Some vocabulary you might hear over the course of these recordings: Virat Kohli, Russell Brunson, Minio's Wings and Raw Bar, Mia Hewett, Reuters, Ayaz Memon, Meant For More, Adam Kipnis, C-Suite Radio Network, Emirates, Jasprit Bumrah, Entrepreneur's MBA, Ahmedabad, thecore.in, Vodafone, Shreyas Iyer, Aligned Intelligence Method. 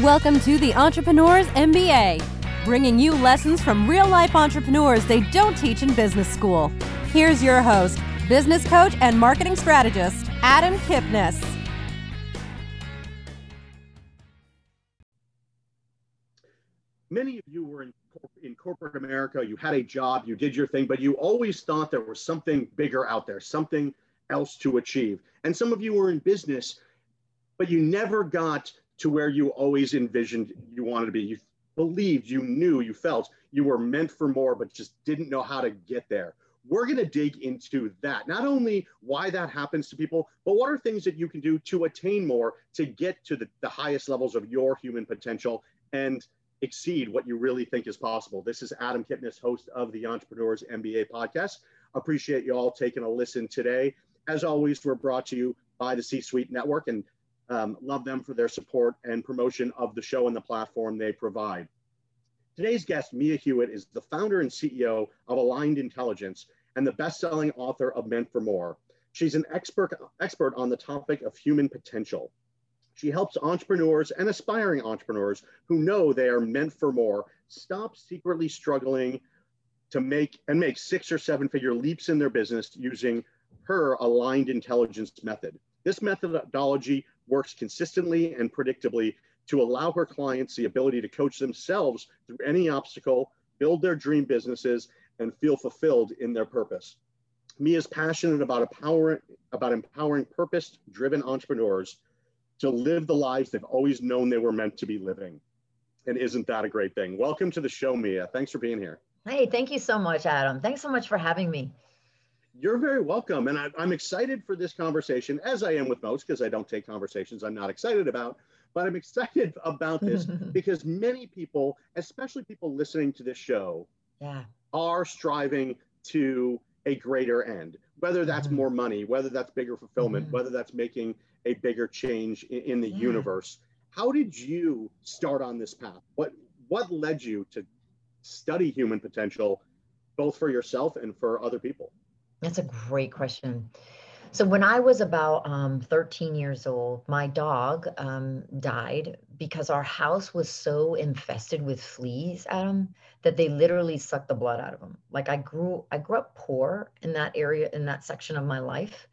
Welcome to the Entrepreneur's MBA, bringing you lessons from real-life entrepreneurs they don't teach in business school. Here's your host, business coach and marketing strategist, Adam Kipnis. Many of you were in corporate America, you had a job, you did your thing, but you always thought there was something bigger out there, something else to achieve. And some of you were in business, but you never got to where you always envisioned you wanted to be. You believed, you knew, you felt you were meant for more, but just didn't know how to get there. We're going to dig into that, not only why that happens to people, but what are things that you can do to attain more, to get to the highest levels of your human potential and exceed what you really think is possible. This is Adam Kipnis, host of the Entrepreneur's MBA podcast. Appreciate you all taking a listen today. As always, we're brought to you by the C-Suite Network, and love them for their support and promotion of the show and the platform they provide. Today's guest, Mia Hewett, is the founder and CEO of Aligned Intelligence and the best-selling author of Meant For More. She's an expert on the topic of human potential. She helps entrepreneurs and aspiring entrepreneurs who know they are meant for more stop secretly struggling to make 6- or 7-figure leaps in their business using her Aligned Intelligence Method. This methodology works consistently and predictably to allow her clients the ability to coach themselves through any obstacle, build their dream businesses, and feel fulfilled in their purpose. Mia's passionate about empowering purpose-driven entrepreneurs to live the lives they've always known they were meant to be living. And isn't that a great thing? Welcome to the show, Mia. Thanks for being here. Hey, thank you so much, Adam. Thanks so much for having me. You're very welcome. And I'm excited for this conversation, as I am with most, because I don't take conversations I'm not excited about, but I'm excited about this because many people, especially people listening to this show, are striving to a greater end, whether that's more money, whether that's bigger fulfillment, whether that's making a bigger change in the universe. How did you start on this path? What led you to study human potential, both for yourself and for other people? That's a great question. So when I was about 13 years old, my dog died because our house was so infested with fleas, Adam, that they literally sucked the blood out of him. Like I grew up poor in that area, in that section of my life.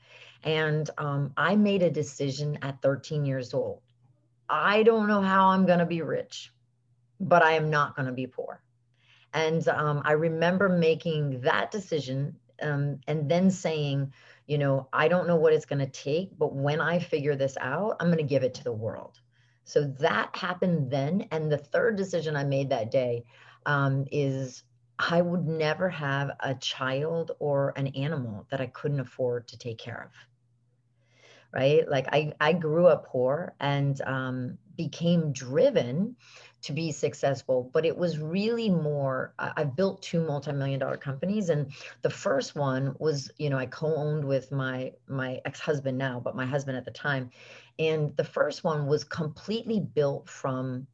And I made a decision at 13 years old. I don't know how I'm going to be rich, but I am not going to be poor. And I remember making that decision and then saying, you know, I don't know what it's going to take, but when I figure this out, I'm going to give it to the world. So that happened then. And the third decision I made that day is I would never have a child or an animal that I couldn't afford to take care of. Right? Like I grew up poor and became driven to be successful, but it was really more, I built two multi-million-dollar companies. And the first one was, you know, I co-owned with my ex-husband now, but my husband at the time. And the first one was completely built from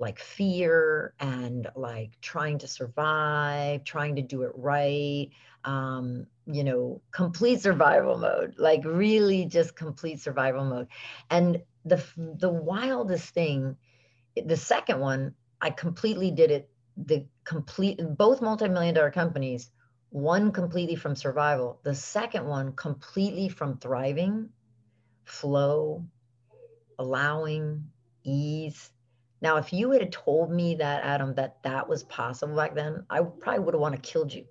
like fear and like trying to survive, trying to do it right, you know, complete survival mode, like really just complete survival mode. And the wildest thing, the second one, I completely did it, both multi-million-dollar companies, one completely from survival, the second one completely from thriving, flow, allowing, ease. Now, if you had told me that, Adam, that was possible back then, I probably would have wanted to kill you.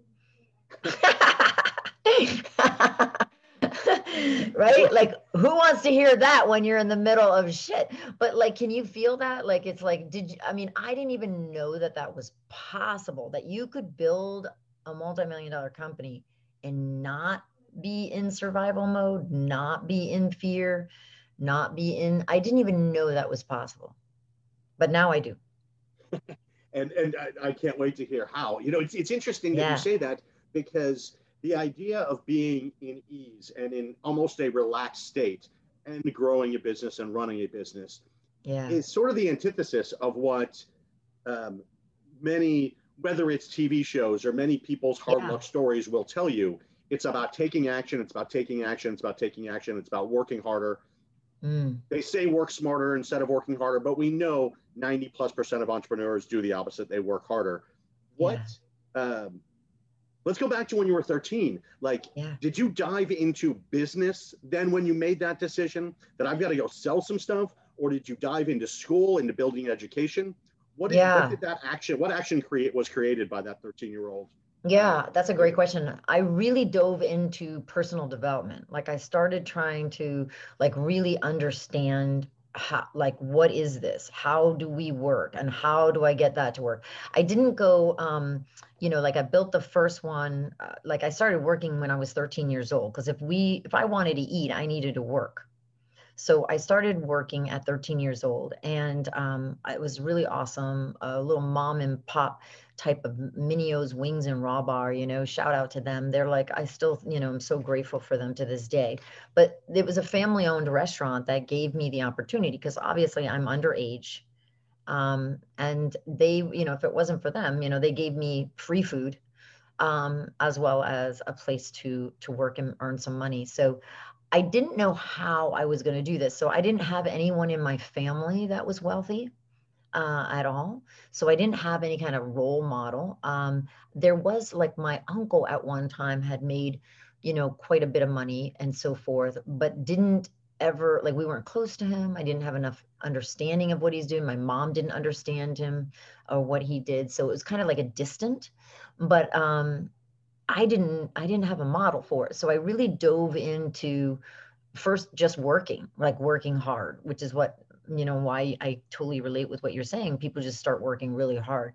Right? Like, who wants to hear that when you're in the middle of shit? But like, can you feel that? Like, it's like, I didn't even know that was possible, that you could build a multi-million-dollar company and not be in survival mode, not be in fear, I didn't even know that was possible. But now I do. and I can't wait to hear how. You know, it's interesting that you say that, because the idea of being in ease and in almost a relaxed state and growing a business and running a business is sort of the antithesis of what many, whether it's TV shows or many people's hard luck stories will tell you. It's about taking action. It's about working harder. They say work smarter instead of working harder, but we know 90+% of entrepreneurs do the opposite. They work harder. Let's go back to when you were 13. Did you dive into business then when you made that decision that I've got to go sell some stuff? Or did you dive into school, into building education? What action was created by that 13-year-old? Yeah, that's a great question. I really dove into personal development. Like I started trying to really understand how, what is this? How do we work? And how do I get that to work? I didn't go, I built the first one. I started working when I was 13 years old, because if I wanted to eat, I needed to work. So I started working at 13 years old, and it was really awesome. A little mom and pop type of Minio's Wings and Raw Bar, shout out to them. They're I'm so grateful for them to this day. But it was a family owned restaurant that gave me the opportunity, because obviously I'm underage. And they, if it wasn't for them, they gave me free food, as well as a place to work and earn some money. So I didn't know how I was going to do this. So I didn't have anyone in my family that was wealthy at all. So I didn't have any kind of role model. There was my uncle at one time had made, quite a bit of money and so forth, but didn't ever, we weren't close to him. I didn't have enough understanding of what he's doing. My mom didn't understand him or what he did. So it was kind of a distant, but, I didn't have a model for it. So I really dove into first just working, working hard, which is what, why I totally relate with what you're saying. People just start working really hard.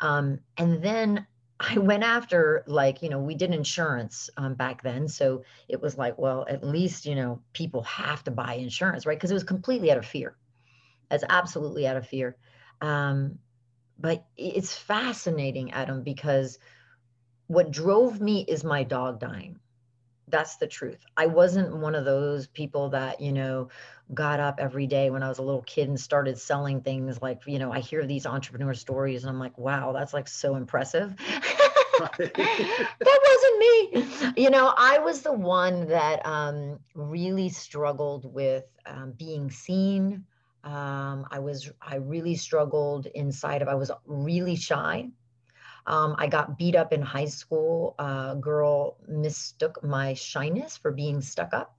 And then I went after we did insurance back then. So it was at least, people have to buy insurance, right? Because it was completely out of fear. That's absolutely out of fear. But it's fascinating, Adam, because what drove me is my dog dying. That's the truth. I wasn't one of those people that, got up every day when I was a little kid and started selling things. I hear these entrepreneur stories and I'm like, wow, that's so impressive. That wasn't me. I was the one that really struggled with being seen. I really struggled inside of, I was really shy. I got beat up in high school. A girl mistook my shyness for being stuck up.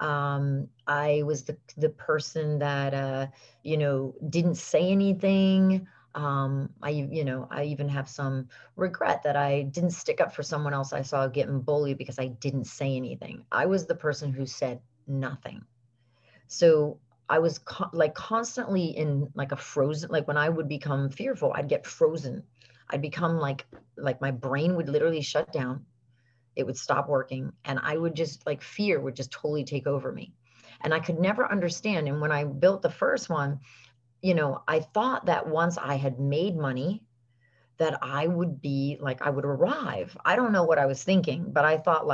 I was the person that, didn't say anything. I even have some regret that I didn't stick up for someone else I saw getting bullied because I didn't say anything. I was the person who said nothing. So I was constantly in a frozen, when I would become fearful, I'd get frozen. I'd become like my brain would literally shut down. It would stop working. And I would just fear would just totally take over me. And I could never understand. And when I built the first one, I thought that once I had made money, that I would be I would arrive. I don't know what I was thinking, but I thought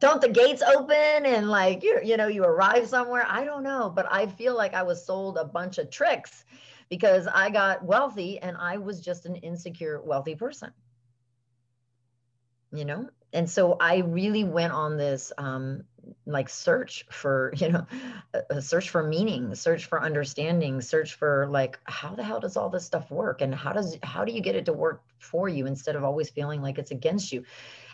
don't the gates open and you arrive somewhere. I don't know, but I feel like I was sold a bunch of tricks, because I got wealthy and I was just an insecure, wealthy person, And so I really went on this, search for, a search for meaning, search for understanding, search for how the hell does all this stuff work? And how do you get it to work for you instead of always feeling like it's against you?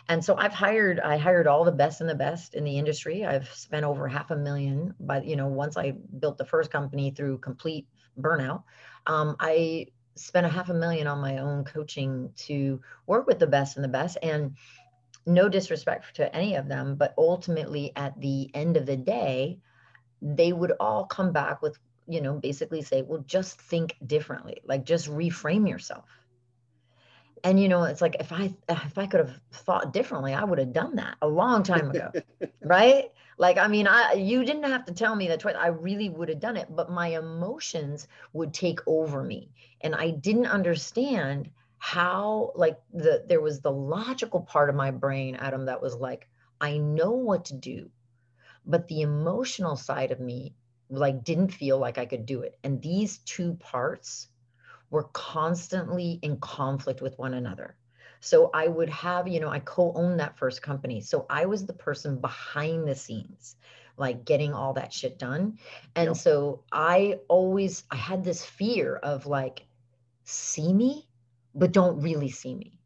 And so I hired all the best and the best in the industry. I've spent over $500,000, but once I built the first company through complete burnout. I spent $500,000 on my own coaching to work with the best and the best, and no disrespect to any of them, but ultimately at the end of the day, they would all come back with, basically say, well, just think differently, just reframe yourself. And, it's if I could have thought differently, I would have done that a long time ago, right? You didn't have to tell me that twice. I really would have done it, but my emotions would take over me. And I didn't understand how, there was the logical part of my brain, Adam, that was I know what to do, but the emotional side of me, didn't feel like I could do it. And these two parts were constantly in conflict with one another. So I would have, you know, I co-owned that first company. So I was the person behind the scenes, like getting all that shit done. And so I had this fear of like, see me, but don't really see me.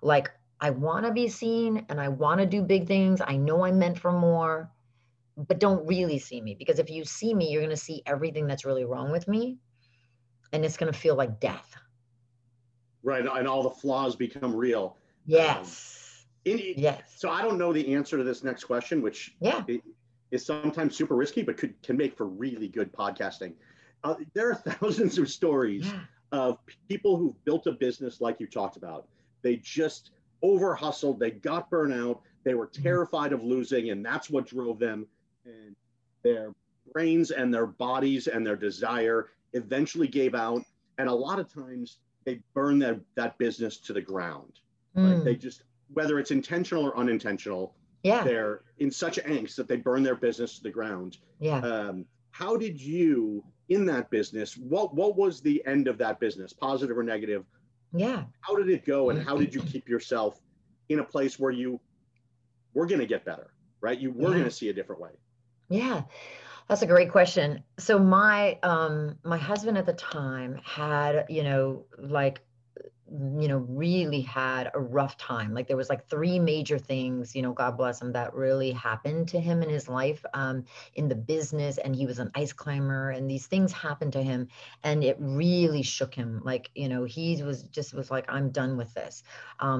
Like, I want to be seen and I want to do big things. I know I'm meant for more, but don't really see me, because if you see me, you're going to see everything that's really wrong with me. And it's going to feel like death. Right. And all the flaws become real. Yes. So I don't know the answer to this next question, which is sometimes super risky, but can make for really good podcasting. There are thousands of stories of people who've built a business like you talked about. They just over hustled. They got burnt out. They were terrified of losing, and that's what drove them. And their brains and their bodies and their desire eventually gave out. And a lot of times they burn that business to the ground. Mm. Right? They just, whether it's intentional or unintentional, they're in such angst that they burn their business to the ground. Yeah. How did you, in that business, what was the end of that business, positive or negative? Yeah. How did it go, and how did you keep yourself in a place where you were going to get better, right? You were going to see a different way. Yeah. That's a great question. So my my husband at the time had, really had a rough time. Like there was like three major things, God bless him, that really happened to him in his life, in the business. And he was an ice climber, and these things happened to him, and it really shook him. Like, he was like, I'm done with this.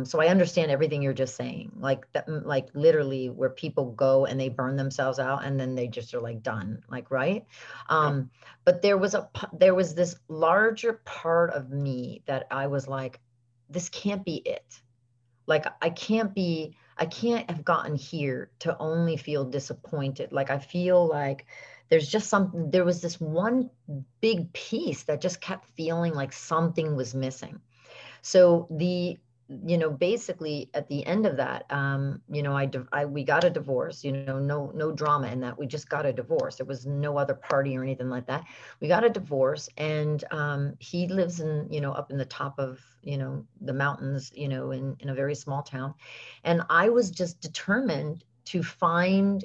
So I understand everything you're just saying, like that, like literally where people go and they burn themselves out and then they just are like done, like, right. But there was this larger part of me that I was like, this can't be it. Like, I can't have gotten here to only feel disappointed. Like, I feel like there was this one big piece that just kept feeling like something was missing. So basically at the end of that, we got a divorce, no drama in that. We just got a divorce. There was no other party or anything like that. We got a divorce, and he lives in, up in the top of, the mountains, in a very small town. And I was just determined to find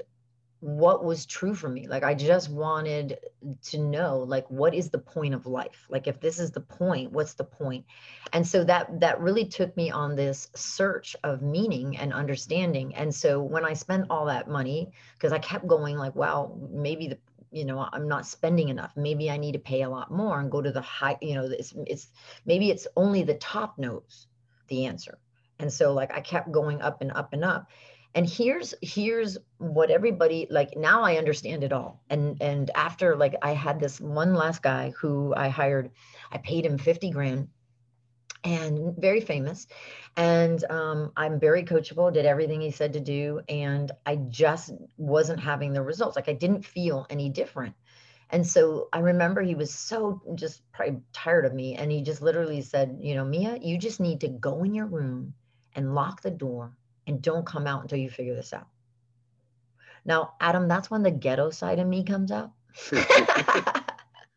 what was true for me. Like, I just wanted to know, like, what is the point of life? Like, if this is the point, what's the point? And so that really took me on this search of meaning and understanding. And so when I spent all that money, because I kept going like, wow, maybe I'm not spending enough. Maybe I need to pay a lot more and go to the high, maybe it's only the top knows the answer. And so like, I kept going up and up and up. And here's what everybody, like, now I understand it all. And after, like, I had this one last guy who I hired, I paid him $50,000, and very famous. And I'm very coachable, did everything he said to do. And I just wasn't having the results. Like, I didn't feel any different. And so I remember he was so just probably tired of me. And he just literally said, Mia, you just need to go in your room and lock the door and don't come out until you figure this out. Now, Adam, that's when the ghetto side of me comes out.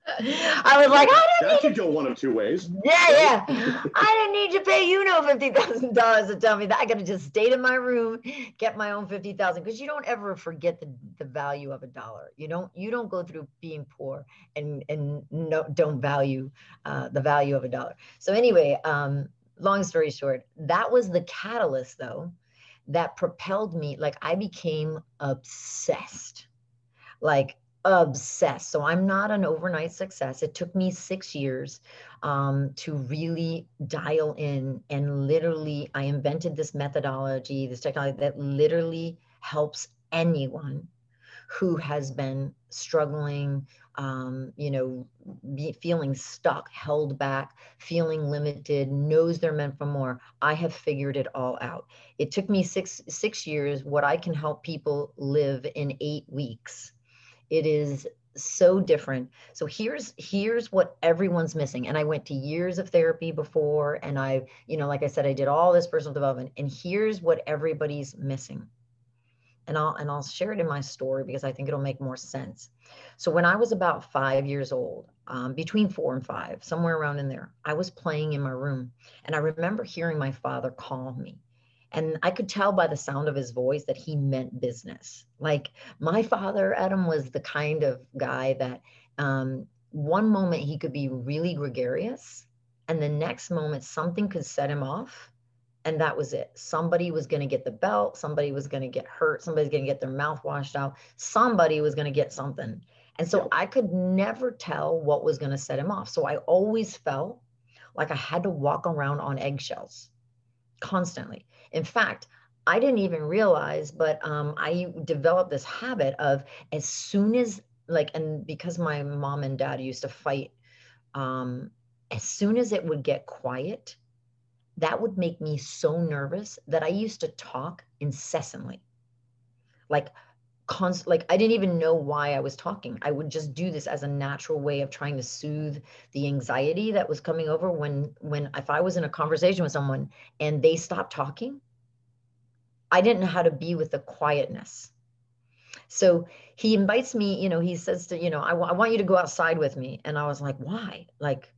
I was like, that could go one of two ways. Yeah, yeah. I didn't need to pay $50,000 to tell me that. I could have just stayed in my room, get my own $50,000, because you don't ever forget the value of a dollar. You don't go through being poor and don't value the value of a dollar. So anyway, long story short, that was the catalyst, though, that propelled me. Like, I became obsessed, like obsessed. So I'm not an overnight success. It took me 6 years to really dial in, and literally I invented this methodology, this technology that literally helps anyone who has been struggling, feeling stuck, held back, feeling limited, knows they're meant for more. I have figured it all out. It took me six years, what I can help people live in 8 weeks. It is so different. So here's what everyone's missing. And I went to years of therapy before, and I, like I said, I did all this personal development, and here's what everybody's missing. and I'll share it in my story because I think it'll make more sense. So when I was about 5 years old, between 4 and 5, somewhere around in there, I was playing in my room, and I remember hearing my father call me. And I could tell by the sound of his voice that he meant business. Like, my father, Adam, was the kind of guy that one moment he could be really gregarious, and the next moment something could set him off, and that was it. Somebody was going to get the belt. Somebody was going to get hurt. Somebody's going to get their mouth washed out. Somebody was going to get something. And so I could never tell what was going to set him off. So I always felt like I had to walk around on eggshells constantly. In fact, I didn't even realize, but I developed this habit of, as soon as, like, and because my mom and dad used to fight, as soon as it would get quiet, that would make me so nervous that I used to talk incessantly. Like I didn't even know why I was talking. I would just do this as a natural way of trying to soothe the anxiety that was coming over when if I was in a conversation with someone and they stopped talking, I didn't know how to be with the quietness. So he invites me, he says to, I want you to go outside with me. And I was like, why? Like,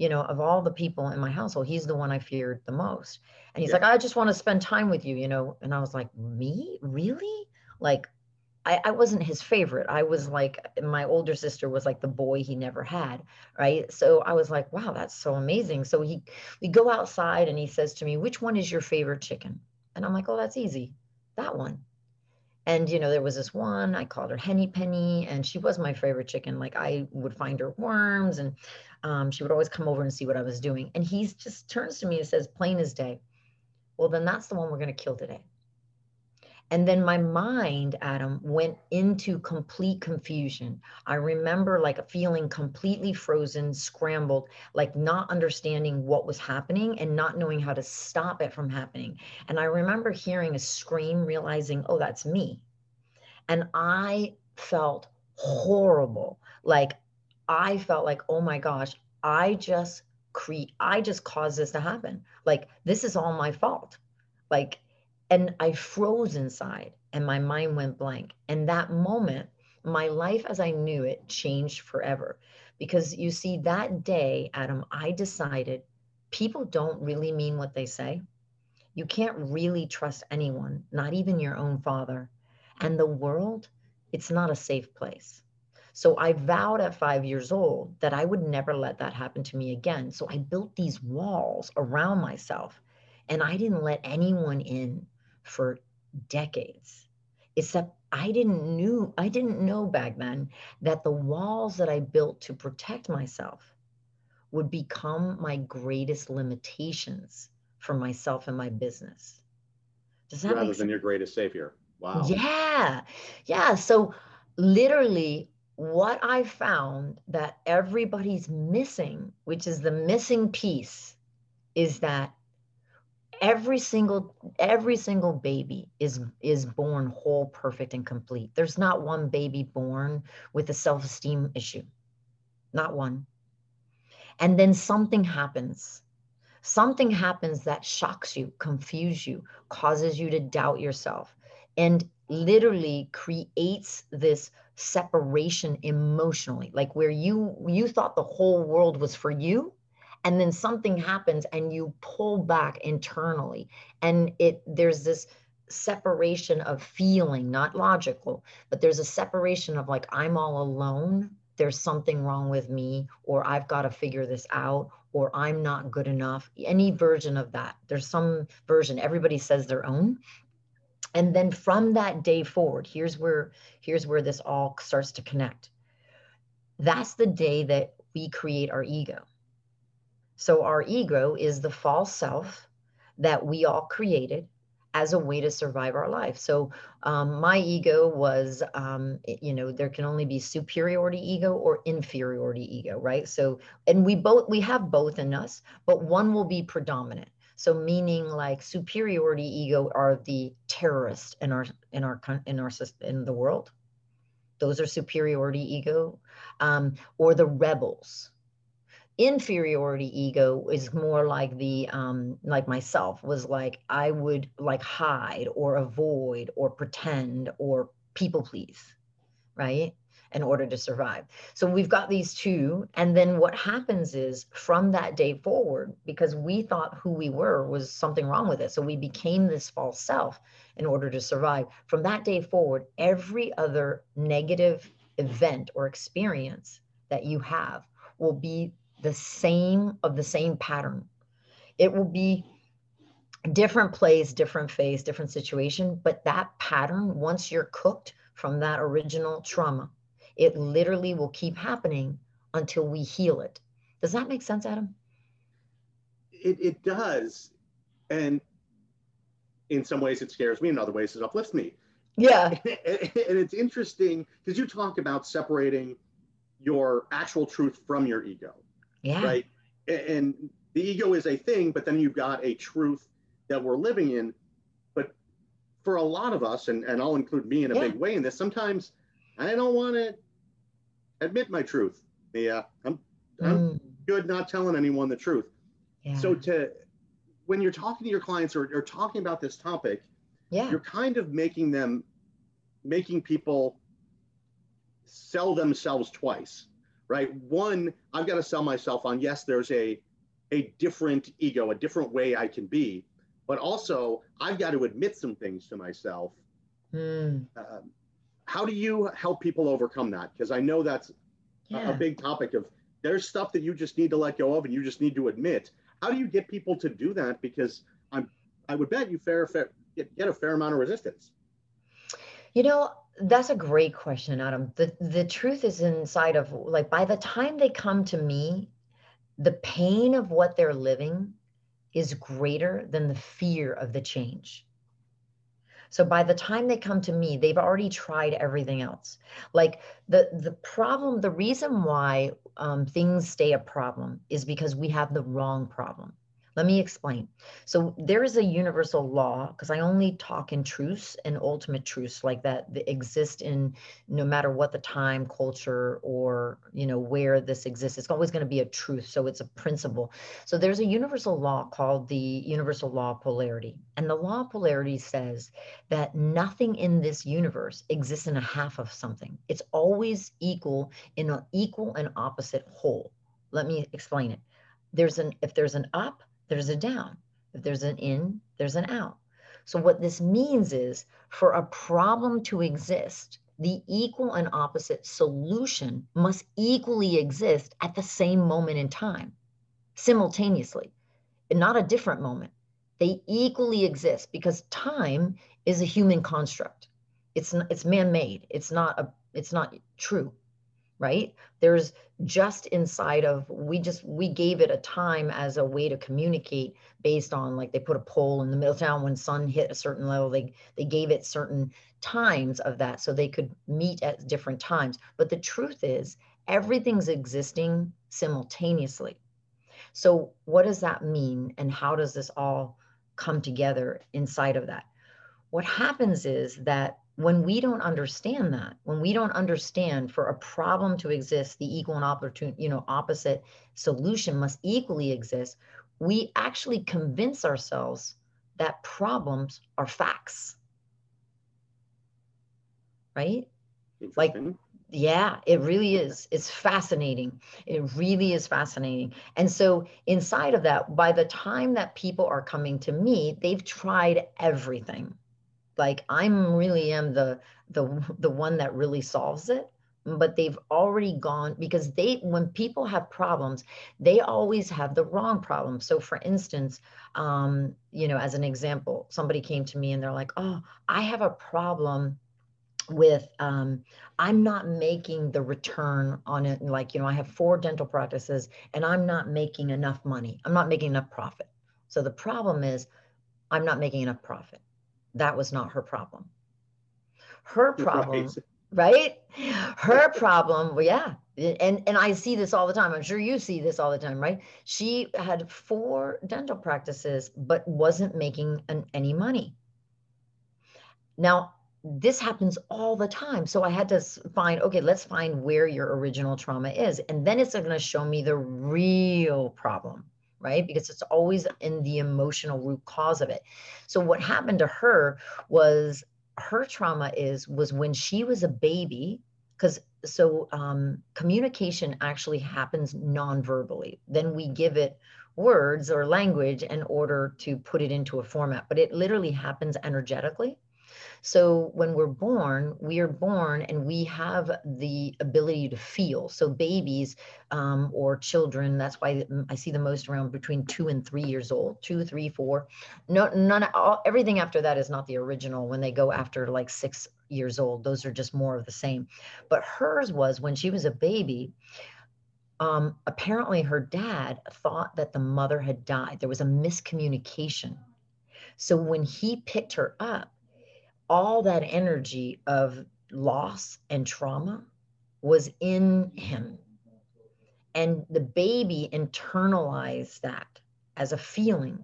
of all the people in my household, he's the one I feared the most. And he's like, I just want to spend time with you, And I was like, me? Really? Like, I wasn't his favorite. I was like, my older sister was like the boy he never had, right? So I was like, wow, that's so amazing. So we go outside and he says to me, which one is your favorite chicken? And I'm like, oh, that's easy. That one. And, there was this one, I called her Henny Penny, and she was my favorite chicken. Like, I would find her worms, and she would always come over and see what I was doing. And he just turns to me and says, plain as day, well, then that's the one we're going to kill today. And then my mind, Adam, went into complete confusion. I remember feeling completely frozen, scrambled, like not understanding what was happening and not knowing how to stop it from happening. And I remember hearing a scream, realizing, oh, that's me. And I felt horrible. Like, I felt like, oh my gosh, I just caused this to happen. Like, this is all my fault. Like, and I froze inside, and my mind went blank. And that moment, my life as I knew it changed forever. Because you see, that day, Adam, I decided people don't really mean what they say. You can't really trust anyone, not even your own father. And the world, it's not a safe place. So I vowed at 5 years old that I would never let that happen to me again. So I built these walls around myself, and I didn't let anyone in for decades, except I didn't know back then that the walls that I built to protect myself would become my greatest limitations for myself and my business. Does that make sense? Rather than your greatest savior. Wow. Yeah. Yeah. So literally what I found that everybody's missing, which is the missing piece, is that every single baby is born whole, perfect, and complete. There's not one baby born with a self-esteem issue, not one. And then something happens that shocks you, confuses you, causes you to doubt yourself, and literally creates this separation emotionally, like where you thought the whole world was for you. And then something happens and you pull back internally, and there's this separation of feeling, not logical, but there's a separation of like, I'm all alone. There's something wrong with me, or I've got to figure this out, or I'm not good enough. Any version of that. There's some version. Everybody says their own. And then from that day forward, here's where this all starts to connect. That's the day that we create our ego. So our ego is the false self that we all created as a way to survive our life. So my ego was, there can only be superiority ego or inferiority ego, right? So, and we have both in us, but one will be predominant. So meaning like superiority ego are the terrorists in the world. Those are superiority ego, or the rebels. inferiority ego is more like the, like myself, was like, I would like hide or avoid or pretend or people please, right? In order to survive. So we've got these two. And then what happens is from that day forward, because we thought who we were was something wrong with it. So we became this false self in order to survive. From that day forward, every other negative event or experience that you have will be the same, of the same pattern. It will be different place, different phase, different situation. But that pattern, once you're cooked from that original trauma, it literally will keep happening until we heal it. Does that make sense, Adam? It does. And in some ways it scares me, in other ways it uplifts me. Yeah. And it's interesting, because you talk about separating your actual truth from your ego. Yeah. Right? And the ego is a thing, but then you've got a truth that we're living in. But for a lot of us, and I'll include me in a big way in this, sometimes I don't want to admit my truth. Yeah, I'm good not telling anyone the truth. Yeah. So when you're talking to your clients or talking about this topic, you're kind of making people sell themselves twice, right? One, I've got to sell myself on, yes, there's a different ego, a different way I can be, but also I've got to admit some things to myself. How do you help people overcome that? Because I know that's a big topic of, there's stuff that you just need to let go of and you just need to admit. How do you get people to do that? Because I would bet you get a fair amount of resistance. You know, that's a great question, Adam. The truth is inside of, like, by the time they come to me, the pain of what they're living is greater than the fear of the change. So by the time they come to me, they've already tried everything else. Like the problem, the reason why things stay a problem is because we have the wrong problem. Let me explain. So there is a universal law, because I only talk in truths and ultimate truths like that exist in no matter what the time, culture, or where this exists. It's always going to be a truth. So it's a principle. So there's a universal law called the universal law of polarity. And the law of polarity says that nothing in this universe exists in a half of something. It's always equal in an equal and opposite whole. Let me explain it. If there's an up, there's a down. If there's an in, there's an out. So what this means is, for a problem to exist, the equal and opposite solution must equally exist at the same moment in time, simultaneously, and not a different moment. They equally exist because time is a human construct. It's man-made. It's not true. Right? There's just inside of, we gave it a time as a way to communicate based on, like, they put a pole in the middle of town when sun hit a certain level, they gave it certain times of that so they could meet at different times. But the truth is everything's existing simultaneously. So what does that mean? And how does this all come together inside of that? What happens is that when we don't understand that, when we don't understand for a problem to exist, the equal and opposite solution must equally exist, we actually convince ourselves that problems are facts, right? Like, yeah, it really is. It's fascinating. It really is fascinating. And so inside of that, by the time that people are coming to me, they've tried everything. Like, I'm really am the one that really solves it, but they've already gone, because when people have problems, they always have the wrong problem. So for instance, as an example, somebody came to me and they're like, oh, I have a problem with, I'm not making the return on it. Like, I have 4 dental practices and I'm not making enough money. I'm not making enough profit. So the problem is I'm not making enough profit. That was not her problem. Her problem, right? Her problem, well, yeah. And I see this all the time. I'm sure you see this all the time, right? She had 4 dental practices, but wasn't making any money. Now, this happens all the time. So I had to find, okay, let's find where your original trauma is. And then it's going to show me the real problem, right? Because it's always in the emotional root cause of it. So what happened to her was her trauma was when she was a baby, because communication actually happens non-verbally. Then we give it words or language in order to put it into a format, but it literally happens energetically. So when we're born, we are born and we have the ability to feel. So babies or children, that's why I see the most around between 2 and 3 years old, 2, 3, 4. No, everything after that is not the original when they go after like 6 years old. Those are just more of the same. But hers was when she was a baby, apparently her dad thought that the mother had died. There was a miscommunication. So when he picked her up, all that energy of loss and trauma was in him. And the baby internalized that as a feeling,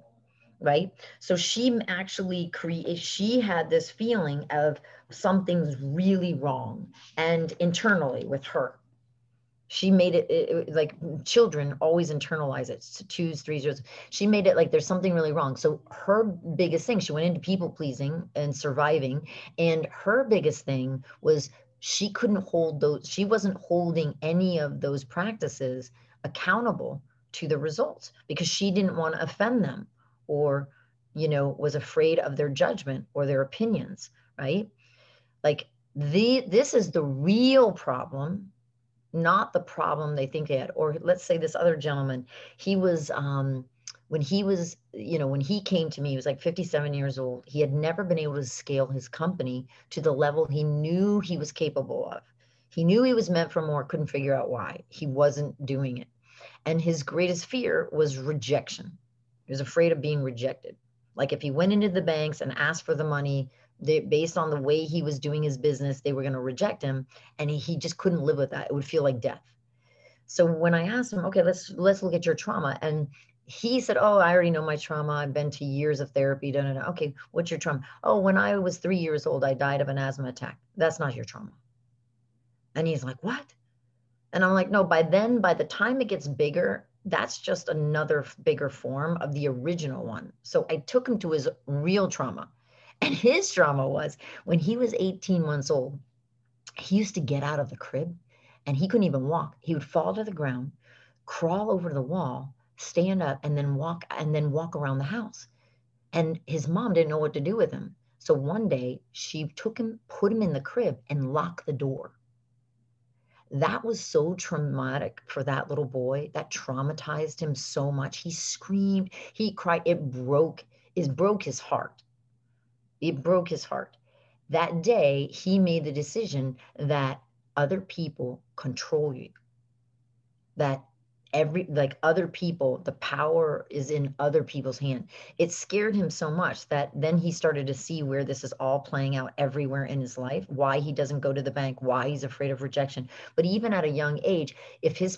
right? So she actually she had this feeling of something's really wrong, and internally with her. She made it like children always internalize it. 2, 3 years. She made it like there's something really wrong. So her biggest thing, she went into people pleasing and surviving. And her biggest thing was she couldn't hold those. She wasn't holding any of those practices accountable to the results because she didn't want to offend them or, you know, was afraid of their judgment or their opinions, right? Like this is the real problem, not the problem they think they had. Or let's say this other gentleman, he was, when he came to me, he was like 57 years old. He had never been able to scale his company to the level he knew he was capable of. He knew he was meant for more, couldn't figure out why. He wasn't doing it. And his greatest fear was rejection. He was afraid of being rejected. Like if he went into the banks and asked for the money, based on the way he was doing his business, they were going to reject him, and he just couldn't live with that. It would feel like death. So when I asked him, okay, let's look at your trauma, and he said, oh, I already know my trauma. I've been to years of therapy. Okay, what's your trauma? Oh, when I was 3 years old, I died of an asthma attack. That's not your trauma. And he's like, what? And I'm like, no, by the time it gets bigger, that's just another bigger form of the original one. So I took him to his real trauma. And his trauma was when he was 18 months old, he used to get out of the crib and he couldn't even walk. He would fall to the ground, crawl over the wall, stand up, and then walk around the house. And his mom didn't know what to do with him. So one day she took him, put him in the crib and locked the door. That was so traumatic for that little boy. That traumatized him so much. He screamed, he cried. It broke his heart. It broke his heart. That day, he made the decision that other people control you. That other people, the power is in other people's hand. It scared him so much that then he started to see where this is all playing out everywhere in his life, why he doesn't go to the bank, why he's afraid of rejection. But even at a young age, if his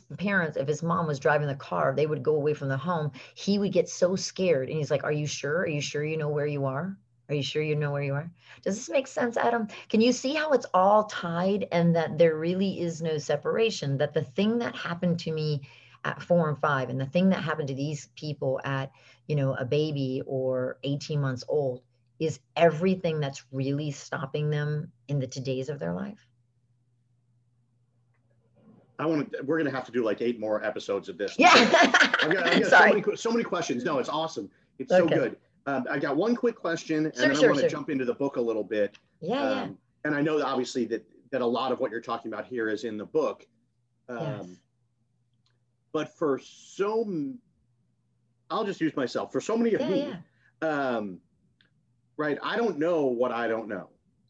mom was driving the car, they would go away from the home, he would get so scared. And he's like, are you sure? Are you sure you know where you are? Are you sure you know where you are? Does this make sense, Adam? Can you see how it's all tied and that there really is no separation? That the thing that happened to me at 4 and 5 and the thing that happened to these people at, a baby or 18 months old is everything that's really stopping them in the todays of their life? We're going to have to do like 8 more episodes of this. Yeah. I've got so many questions. No, it's awesome. It's okay. So good. I got one quick question, and then I want to jump into the book a little bit. Yeah, yeah. And I know, obviously, that a lot of what you're talking about here is in the book. Yes. But I'll just use myself. For so many of me, right, I don't know what I don't know.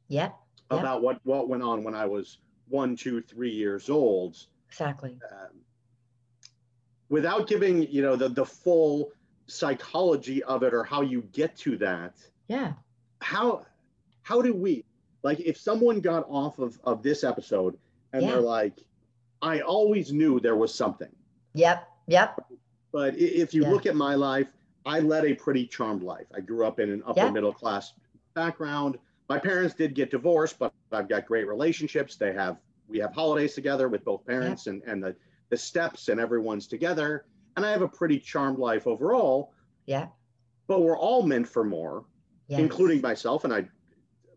Yeah. About what went on when I was 1, 2, 3 years old. Exactly. Without giving, the full psychology of it or how you get to that. Yeah. How do we, like, if someone got off of this episode and they're like, I always knew there was something. Yep. But if you look at my life, I led a pretty charmed life. I grew up in an upper middle class background. My parents did get divorced, but I've got great relationships. We have holidays together with both parents, and the steps, and everyone's together. And I have a pretty charmed life overall. Yeah. But we're all meant for more, including myself. And I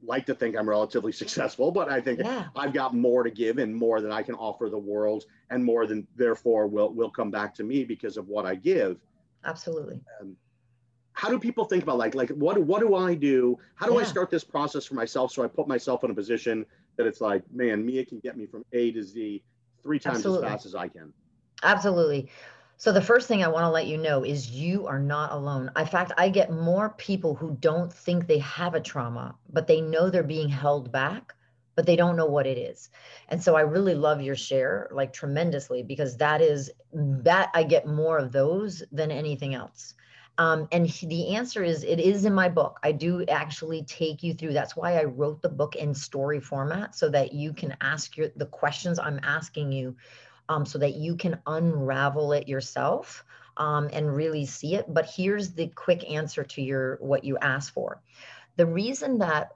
like to think I'm relatively successful, but I think I've got more to give and more than I can offer the world, and more than therefore will come back to me because of what I give. Absolutely. How do people think about like what do I do? How do I start this process for myself? So I put myself in a position that it's like, man, Mia can get me from A to Z 3 times as fast as I can. Absolutely. So the first thing I want to let you know is you are not alone. In fact, I get more people who don't think they have a trauma, but they know they're being held back, but they don't know what it is. And so I really love your share, like, tremendously, because that I get more of those than anything else. And the answer is, it is in my book. I do actually take you through. That's why I wrote the book in story format, so that you can ask the questions I'm asking you, so that you can unravel it yourself and really see it. But here's the quick answer to what you asked for. The reason that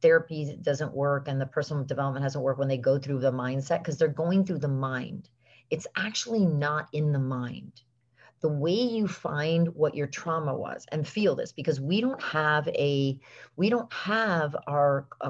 therapy doesn't work and the personal development hasn't worked when they go through the mindset, because they're going through the mind. It's actually not in the mind. The way you find what your trauma was, and feel this, because we don't have a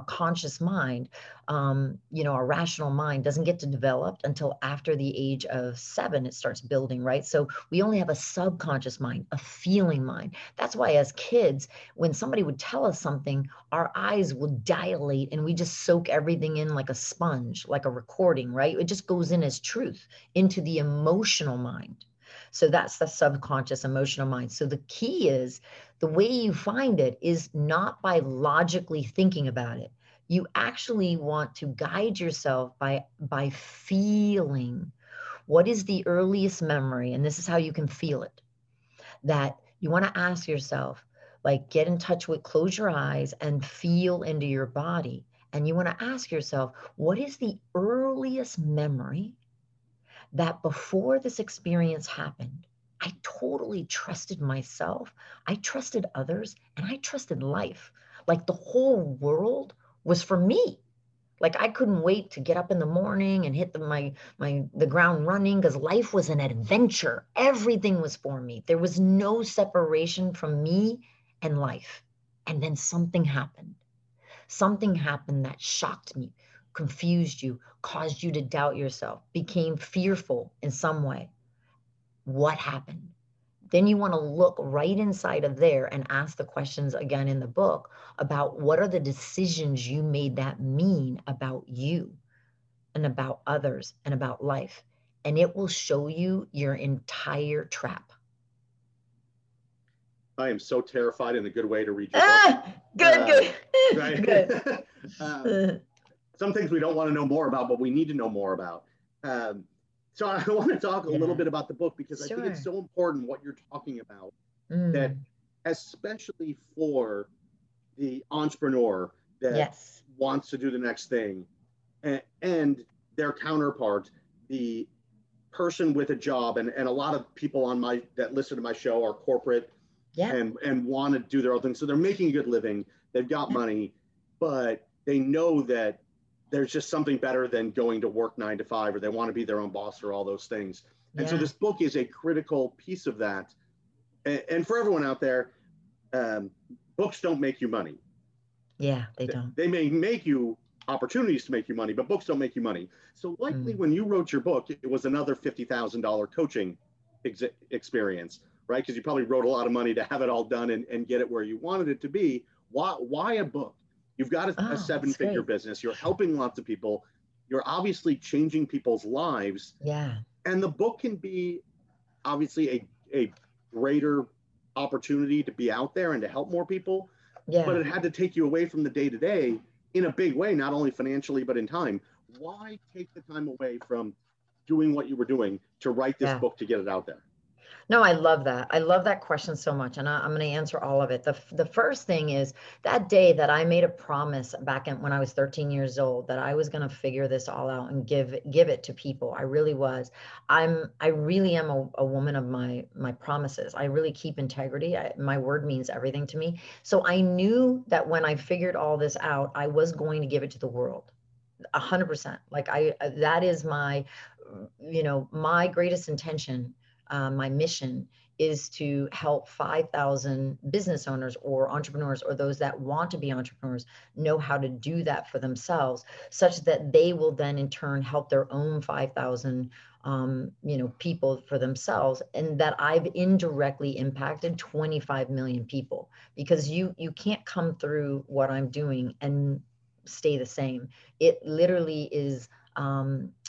conscious mind, our rational mind doesn't get to develop until after the age of 7, it starts building, right? So we only have a subconscious mind, a feeling mind. That's why as kids, when somebody would tell us something, our eyes will dilate and we just soak everything in like a sponge, like a recording, right? It just goes in as truth into the emotional mind. So that's the subconscious emotional mind. So the key is, the way you find it is not by logically thinking about it. You actually want to guide yourself by feeling. What is the earliest memory? And this is how you can feel it. That you want to ask yourself, like, get in touch with, close your eyes and feel into your body. And you want to ask yourself, what is the earliest memory that before this experience happened, I totally trusted myself, I trusted others, and I trusted life. Like, the whole world was for me. Like, I couldn't wait to get up in the morning and hit the ground running, because life was an adventure. Everything was for me. There was no separation from me and life. And then something happened. Something happened that shocked me, confused you, caused you to doubt yourself, became fearful in some way. What happened? Then you want to look right inside of there and ask the questions again in the book about what are the decisions you made that mean about you and about others and about life. And it will show you your entire trap. I am so terrified, in a good way, to read your book. Good. Right? Good. Some things we don't want to know more about, but we need to know more about. So I want to talk a little bit about the book, because I think it's so important what you're talking about, that especially for the entrepreneur that wants to do the next thing, and their counterpart, the person with a job. And a lot of people that listen to my show are corporate and want to do their own thing. So they're making a good living. They've got money, but they know that there's just something better than going to work 9 to 5, or they want to be their own boss, or all those things. And so this book is a critical piece of that. And for everyone out there, books don't make you money. Yeah, they don't. They may make you opportunities to make you money, but books don't make you money. So likely when you wrote your book, it was another $50,000 coaching experience, right? Because you probably wrote a lot of money to have it all done and get it where you wanted it to be. Why a book? You've got a 7-figure business. You're helping lots of people. You're obviously changing people's lives. Yeah. And the book can be obviously a greater opportunity to be out there and to help more people. Yeah. But it had to take you away from the day-to-day in a big way, not only financially, but in time. Why take the time away from doing what you were doing to write this book, to get it out there? No, I love that. I love that question so much, and I'm going to answer all of it. The first thing is that day that I made a promise back in, when I was 13 years old, that I was going to figure this all out and give it to people. I really was. I really am a woman of my promises. I really keep integrity. My word means everything to me. So I knew that when I figured all this out, I was going to give it to the world. 100%. Like that is my, my greatest intention. My mission is to help 5,000 business owners or entrepreneurs or those that want to be entrepreneurs know how to do that for themselves, such that they will then in turn help their own 5,000 people for themselves, and that I've indirectly impacted 25 million people, because you can't come through what I'm doing and stay the same. It literally is,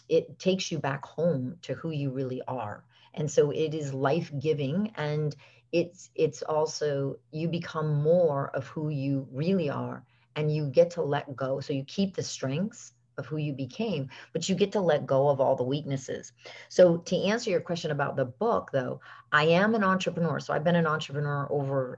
it takes you back home to who you really are. And so it is life-giving, and it's also, you become more of who you really are, and you get to let go. So you keep the strengths of who you became, but you get to let go of all the weaknesses. So to answer your question about the book, though, I am an entrepreneur. So I've been an entrepreneur over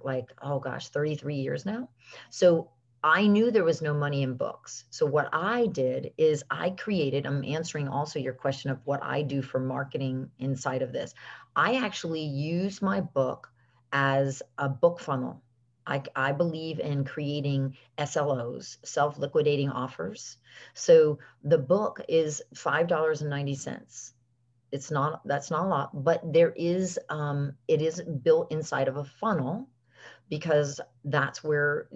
33 years now. So I knew there was no money in books. So what I did is I'm answering also your question of what I do for marketing inside of this. I actually use my book as a book funnel. I believe in creating SLOs, self-liquidating offers. So the book is $5.90. That's not a lot, but there is, it is built inside of a funnel, because that's where,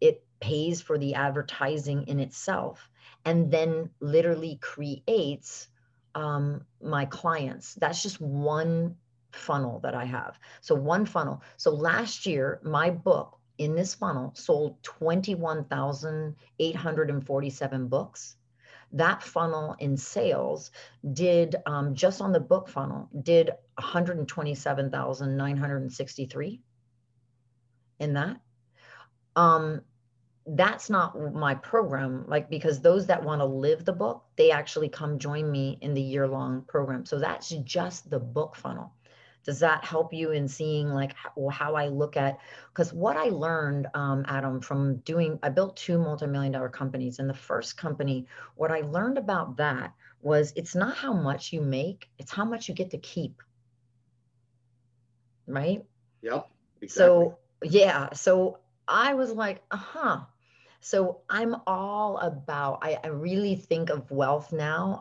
it pays for the advertising in itself, and then literally creates my clients. That's just one funnel that I have. So one funnel. So last year, my book in this funnel sold 21,847 books. That funnel in sales did, just on the book funnel, did 127,963. In that. That's not my program, because those that want to live the book, they actually come join me in the year-long program. So that's just the book funnel. Does that help you in seeing how I look at, because what I learned, Adam, I built two multi-million-dollar companies. And the first company, what I learned about that was it's not how much you make, it's how much you get to keep. Right? Yep, exactly. So I was like, So I'm all about, I really think of wealth now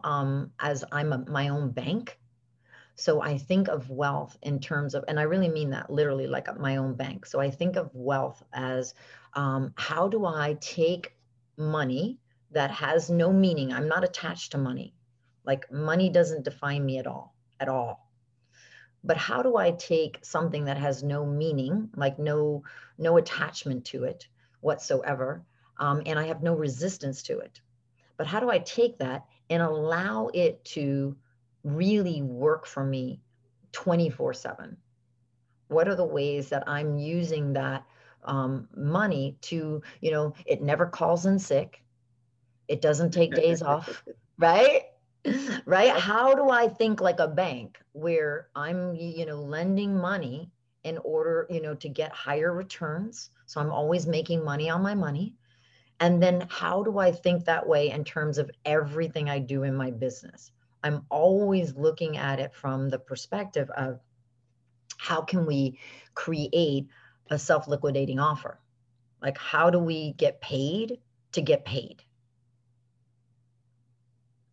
as I'm my own bank. So I think of wealth in terms of, and I really mean that literally, like my own bank. So I think of wealth as how do I take money that has no meaning? I'm not attached to money. Money doesn't define me at all. But how do I take something that has no meaning, no attachment to it whatsoever, and I have no resistance to it? But how do I take that and allow it to really work for me 24/7? What are the ways that I'm using that money to, it never calls in sick. It doesn't take days off, right? Right? How do I think like a bank where I'm, lending money in order, to get higher returns? So I'm always making money on my money. And then how do I think that way in terms of everything I do in my business? I'm always looking at it from the perspective of how can we create a self-liquidating offer? How do we get paid to get paid?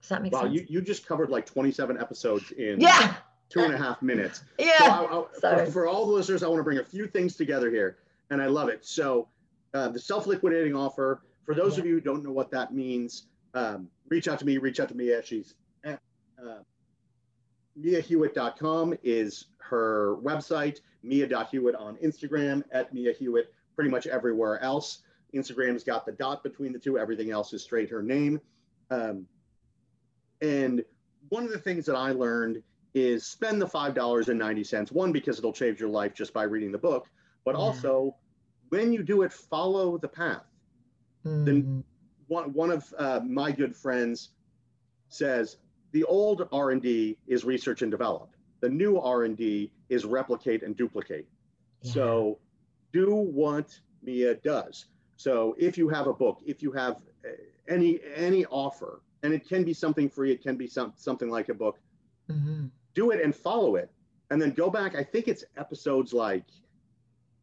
Does that make sense? You just covered 27 episodes in 2.5 minutes. Yeah. So for all the listeners, I want to bring a few things together here, and I love it. So the self-liquidating offer, for those of you who don't know what that means, reach out to me. She's at MiaHewett.com is her website, Mia.Hewett on Instagram, at Mia Hewett, pretty much everywhere else. Instagram's got the dot between the two. Everything else is straight her name. And one of the things that I learned is spend the $5.90, one, because it'll change your life just by reading the book, but also when you do it, follow the path. Then one of my good friends says the old R&D is research and develop. The new R&D is replicate and duplicate. Yeah. So do what Mia does. So if you have a book, if you have any offer, and it can be something free, it can be something like a book, mm-hmm. do it and follow it. And then go back, I think it's episodes like,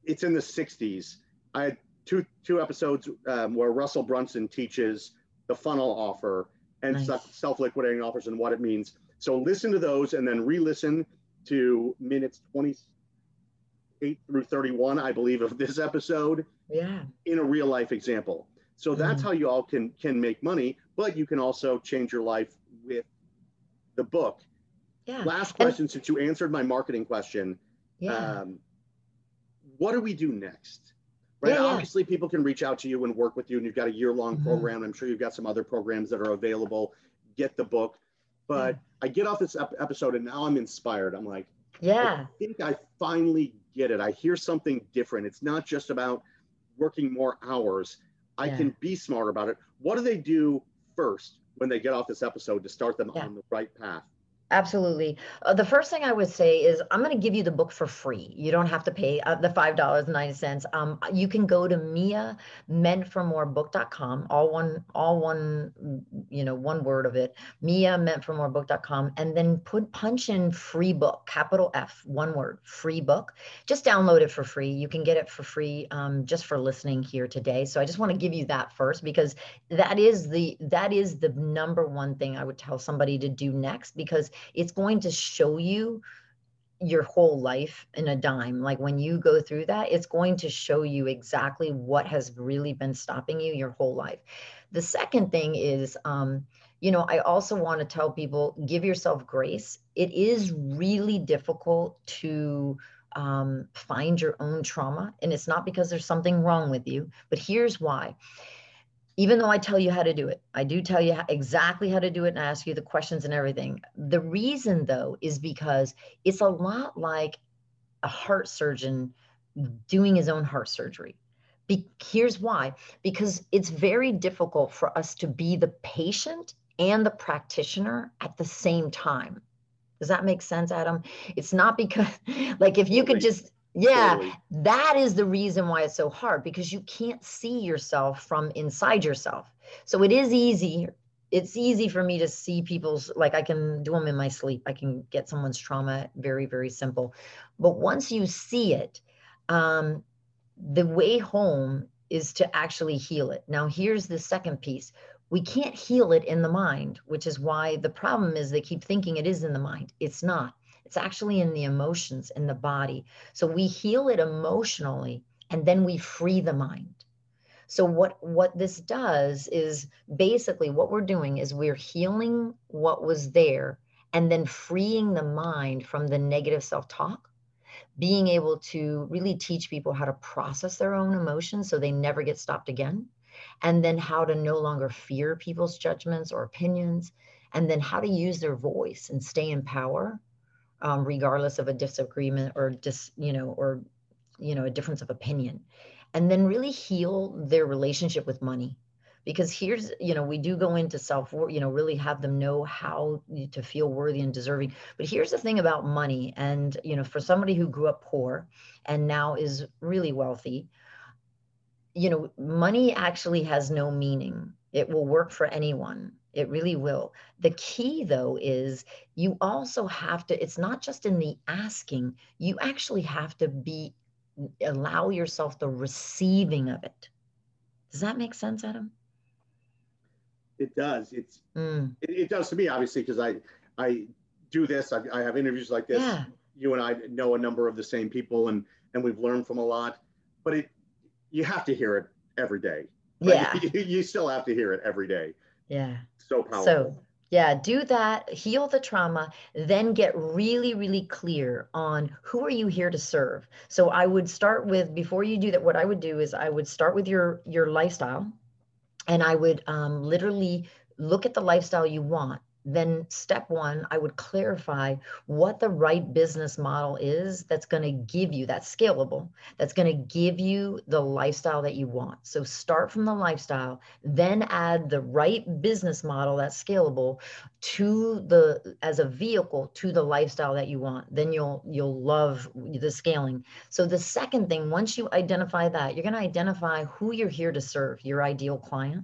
it's in the 60s. I had two episodes where Russell Brunson teaches the funnel offer and nice. Self-liquidating offers and what it means. So listen to those and then re-listen to minutes 28 through 31, I believe, of this episode in a real life example. So that's how you all can make money, but you can also change your life with the book. Yeah. Last question, since you answered my marketing question, what do we do next? Right. Yeah, obviously, people can reach out to you and work with you, and you've got a year-long program. I'm sure you've got some other programs that are available. Get the book. But I get off this episode, and now I'm inspired. I'm like, I think I finally get it. I hear something different. It's not just about working more hours. I can be smart about it. What do they do first when they get off this episode to start them on the right path? Absolutely. The first thing I would say is I'm going to give you the book for free. You don't have to pay the $5.90. You can go to MiaMeantForMoreBook.com, all one, you know, one word of it, MiaMeantForMoreBook.com, and then punch in free book, capital F, one word, free book. Just download it for free. You can get it for free just for listening here today. So I just want to give you that first, because that is the number one thing I would tell somebody to do next, because it's going to show you your whole life in a dime. Like when you go through that, it's going to show you exactly what has really been stopping you your whole life. The second thing is, I also want to tell people, give yourself grace. It is really difficult to find your own trauma. And it's not because there's something wrong with you, but here's why. Even though I tell you how to do it, I do tell you exactly how to do it, and I ask you the questions and everything. The reason, though, is because it's a lot like a heart surgeon doing his own heart surgery. Here's why. Because it's very difficult for us to be the patient and the practitioner at the same time. Does that make sense, Adam? It's not because, like, if you could just... Yeah, totally. That is the reason why it's so hard, because you can't see yourself from inside yourself. So it is easy. It's easy for me to see people's, like, I can do them in my sleep. I can get someone's trauma. Very, very simple. But once you see it, the way home is to actually heal it. Now, here's the second piece. We can't heal it in the mind, which is why the problem is they keep thinking it is in the mind. It's not. It's actually in the emotions, in the body. So we heal it emotionally, and then we free the mind. So what this does is basically what we're doing is we're healing what was there and then freeing the mind from the negative self-talk, being able to really teach people how to process their own emotions so they never get stopped again, and then how to no longer fear people's judgments or opinions, and then how to use their voice and stay in power. Regardless of a disagreement or a difference of opinion, and then really heal their relationship with money, because here's, we do go into self-worth, really have them know how to feel worthy and deserving. But here's the thing about money, and for somebody who grew up poor and now is really wealthy, money actually has no meaning. It will work for anyone. It really will. The key, though, is you also have to, it's not just in the asking, you actually have to allow yourself the receiving of it. Does that make sense, Adam? It does. It does to me, obviously, because I do this. I have interviews like this. Yeah. You and I know a number of the same people, and we've learned from a lot, but you have to hear it every day. Yeah. Like, you still have to hear it every day. Yeah. So powerful. So, do that, heal the trauma, then get really, really clear on who are you here to serve. So I would start with, before you do that, what I would do is I would start with your lifestyle, and I would literally look at the lifestyle you want then step one, I would clarify what the right business model is that's going to give you, that's scalable, that's going to give you the lifestyle that you want. So start from the lifestyle, then add the right business model that's scalable to the, as a vehicle to the lifestyle that you want. Then you'll love the scaling. So the second thing, once you identify that, you're going to identify who you're here to serve, your ideal client.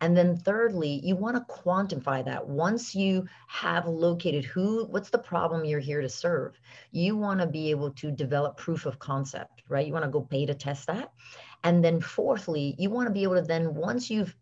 And then thirdly, you want to quantify that. Once you have located who, what's the problem you're here to serve, you want to be able to develop proof of concept, right? You want to go beta test that. And then fourthly, you want to be able to then, once you've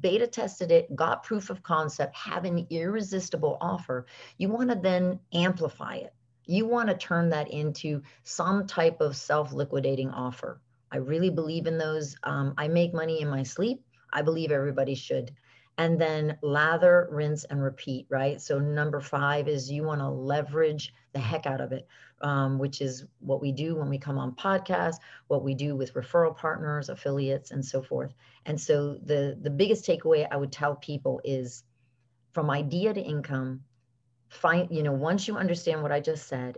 beta tested it, got proof of concept, have an irresistible offer, you want to then amplify it. You want to turn that into some type of self-liquidating offer. I really believe in those. I make money in my sleep. I believe everybody should. And then lather, rinse, and repeat, right? So number 5 is you want to leverage the heck out of it, which is what we do when we come on podcasts, what we do with referral partners, affiliates, and so forth. And so the biggest takeaway I would tell people is from idea to income, find, you know, once you understand what I just said,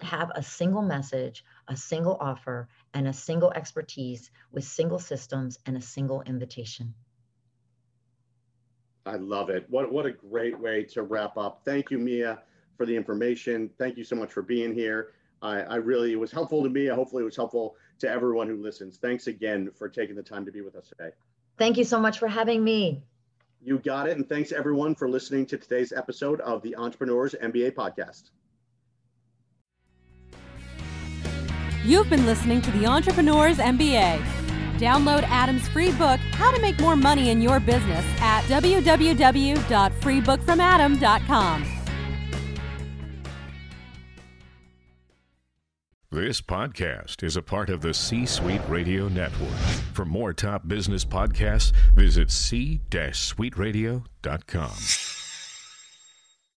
have a single message, a single offer, and a single expertise with single systems and a single invitation. I love it. What a great way to wrap up. Thank you, Mia, for the information. Thank you so much for being here. I really, it was helpful to me. Hopefully it was helpful to everyone who listens. Thanks again for taking the time to be with us today. Thank you so much for having me. You got it. And thanks everyone for listening to today's episode of the Entrepreneur's MBA podcast. You've been listening to the Entrepreneur's MBA. Download Adam's free book, How to Make More Money in Your Business, at www.freebookfromadam.com. This podcast is a part of the C-Suite Radio Network. For more top business podcasts, visit c-suiteradio.com.